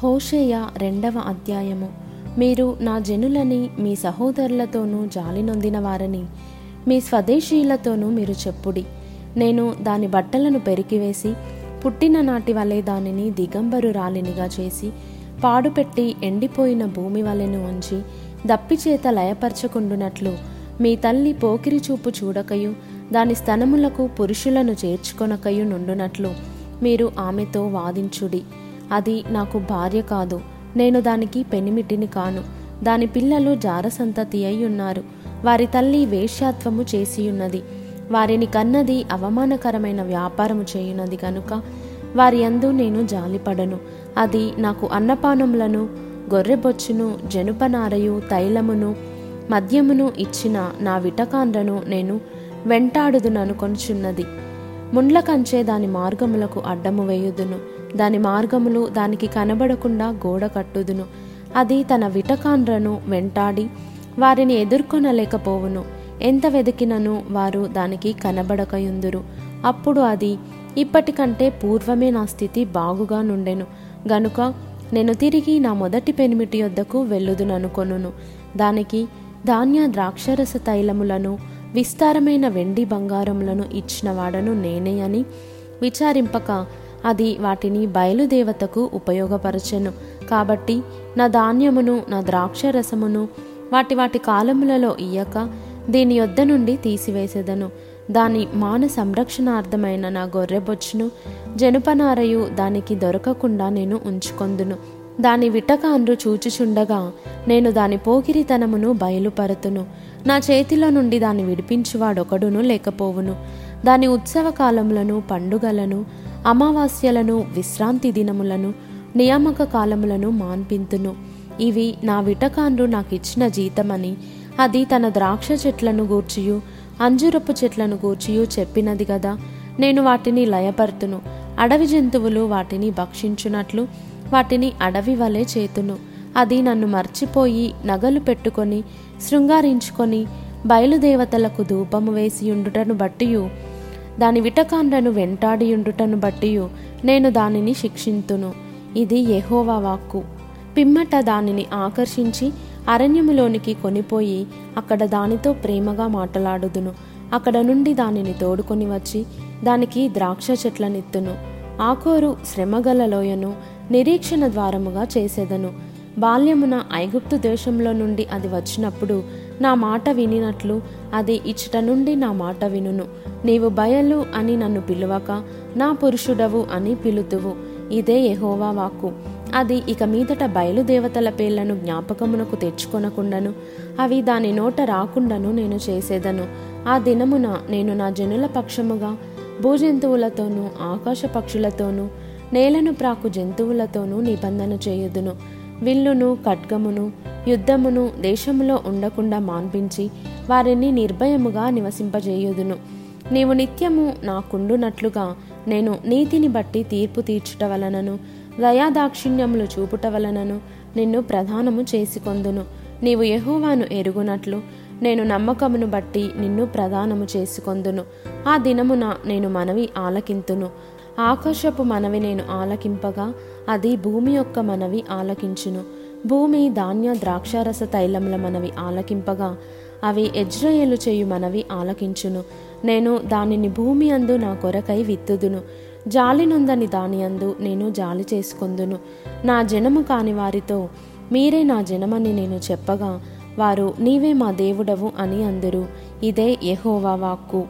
హోషేయ 2వ అధ్యాయము. మీరు నా జనులని, మీ సహోదరులతోనూ జాలినొందిన వారని, మీ స్వదేశీయులతోనూ మీరు చెప్పుడి. నేను దాని బట్టలను పెరికివేసి, పుట్టిన నాటి వలె దానిని దిగంబరురాలినిగా చేసి, పాడుపెట్టి ఎండిపోయిన భూమి వలెను ఉంచి, దప్పిచేత లయపరచకుండునట్లు మీ తల్లి పోకిరి చూపు చూడకయు దాని స్థనములకు పురుషులను చేర్చుకొనకయు నుండునట్లు మీరు ఆమెతో వాదించుడి. అది నాకు భార్య కాదు, నేను దానికి పెనిమిటిని కాను. దాని పిల్లలు జారసంతతి అయి ఉన్నారు, వారి తల్లి వేశ్యాత్వము చేసియున్నది, వారిని కన్నది అవమానకరమైన వ్యాపారము చేయున్నది కనుక వారి యందు నేను జాలిపడను. అది నాకు అన్నపానములను, గొర్రెబొచ్చును, జనుపనారయు, తైలమును, మద్యమును ఇచ్చిన నా విటకాండ్రను నేను వెంటాడుదుననుకొనుచున్నది. ముండ్ల కంచే దాని మార్గములకు అడ్డము వేయుదును, దాని మార్గములు దానికి కనబడకుండా గోడ కట్టుదును. అది తన విటకాండ్రను వెంటాడి వారిని ఎదుర్కొనలేకపోవును, ఎంత వెదికినను వారు దానికి కనబడకయుందురు. అప్పుడు అది, ఇప్పటికంటే పూర్వమే నా స్థితి బాగుగా నుండెను గనుక నేను తిరిగి నా మొదటి పెనిమిటి యొద్దకు వెళ్ళుదుననుకొనును. దానికి ధాన్య ద్రాక్షరస తైలములను, విస్తారమైన వెండి బంగారములను ఇచ్చినవాడను నేనే అని విచారింపక అది వాటిని బయలుదేవతకు ఉపయోగపరచెను. కాబట్టి నా ధాన్యమును, నా ద్రాక్షరసమును వాటి కాలములలో ఇయ్యక దీని యొద్ద నుండి తీసివేసేదను. దాని మాన సంరక్షణార్థమైన నా గొర్రెబొచ్చును, జనుపనారయు దానికి దొరకకుండా నేను ఉంచుకొందును. దాని విటకాన్రు చూచుచుండగా నేను దాని పోకిరితనమును బయలుపరతును, నా చేతిలో నుండి దాన్ని విడిపించువాడొకడును లేకపోవును. దాని ఉత్సవకాలములను, పండుగలను, అమావాస్యలను, విశ్రాంతి దినములను, నియామక కాలములను మాన్పింతును. ఇవి నా విటకాన్రు నాకిచ్చిన జీతమని అది తన ద్రాక్ష చెట్లను గూర్చియు, అంజురపు చెట్లను గూర్చియు చెప్పినది గదా. నేను వాటిని లయపర్తును, అడవి జంతువులు వాటిని భక్షించునట్లు వాటిని అడవి వలె చేతును. అది నన్ను మర్చిపోయి నగలు పెట్టుకొని, శృంగారించుకొని, బయలుదేవతలకు ధూపము వేసియుండుటను బట్టియు, దాని విటకాండ్రను వెంటాడియుండుటను బట్టియు నేను దానిని శిక్షింతును. ఇది యెహోవా వాక్కు. పిమ్మట దానిని ఆకర్షించి అరణ్యములోనికి కొనిపోయి అక్కడ దానితో ప్రేమగా మాట్లాడుదును. అక్కడ నుండి దానిని తోడుకొని వచ్చి దానికి ద్రాక్ష చెట్లనిత్తును. ఆకోరు శ్రమగల లోయను నిరీక్షణ ద్వారముగా చేసేదను. బాల్యమున ఐగుప్తు దేశంలో నుండి అది వచ్చినప్పుడు నా మాట వినినట్లు అది ఇచ్చట నుండి నా మాట వినును. నీవు బయలు అని నన్ను పిలువక నా పురుషుడవు అని పిలుతువు. ఇదే యెహోవా వాక్కు. అది ఇక మీదట బయలుదేవతల పేర్లను జ్ఞాపకమునకు తెచ్చుకొనకుండాను, అవి దాని నోట రాకుండాను నేను చేసేదను. ఆ దినమున నేను నా జనుల పక్షముగా భూజంతువులతోనూ, ఆకాశ పక్షులతోనూ, నేలను ప్రాకు జంతువులతోనూ నిబంధన చేయుదును. విల్లును, ఖడ్గమును, యుద్ధమును దేశములో ఉండకుండా మాన్పించి వారిని నిర్భయముగా నివసింపజేయుదును. నీవు నిత్యము నాకుండునట్లుగా నేను నీతిని బట్టి తీర్పు తీర్చుట వలనను, దయాదాక్షిణ్యములు చూపుట వలనను నిన్ను ప్రధానము చేసికొందును. నీవు యెహోవాను ఎరుగునట్లు నేను నమ్మకమును బట్టి నిన్ను ప్రధానము చేసుకొందును. ఆ దినమున నేను మనవి ఆలకింతును. ఆకాశపు మనవి నేను ఆలకింపగా అది భూమి యొక్క మనవి ఆలకించును. భూమి ధాన్య ద్రాక్షారస తైలముల మనవి ఆలకింపగా అవి యెజ్రెయేలు చేయు మనవి ఆలకించును. నేను దానిని భూమి అందు నా కొరకై విత్తుదును, జాలినుందని దాని అందు నేను జాలి చేసుకొందును. నా జనము కాని వారితో మీరే నా జనమని నేను చెప్పగా వారు నీవే మా దేవుడవు అని అందురు. ఇదే యెహోవా వాక్కు.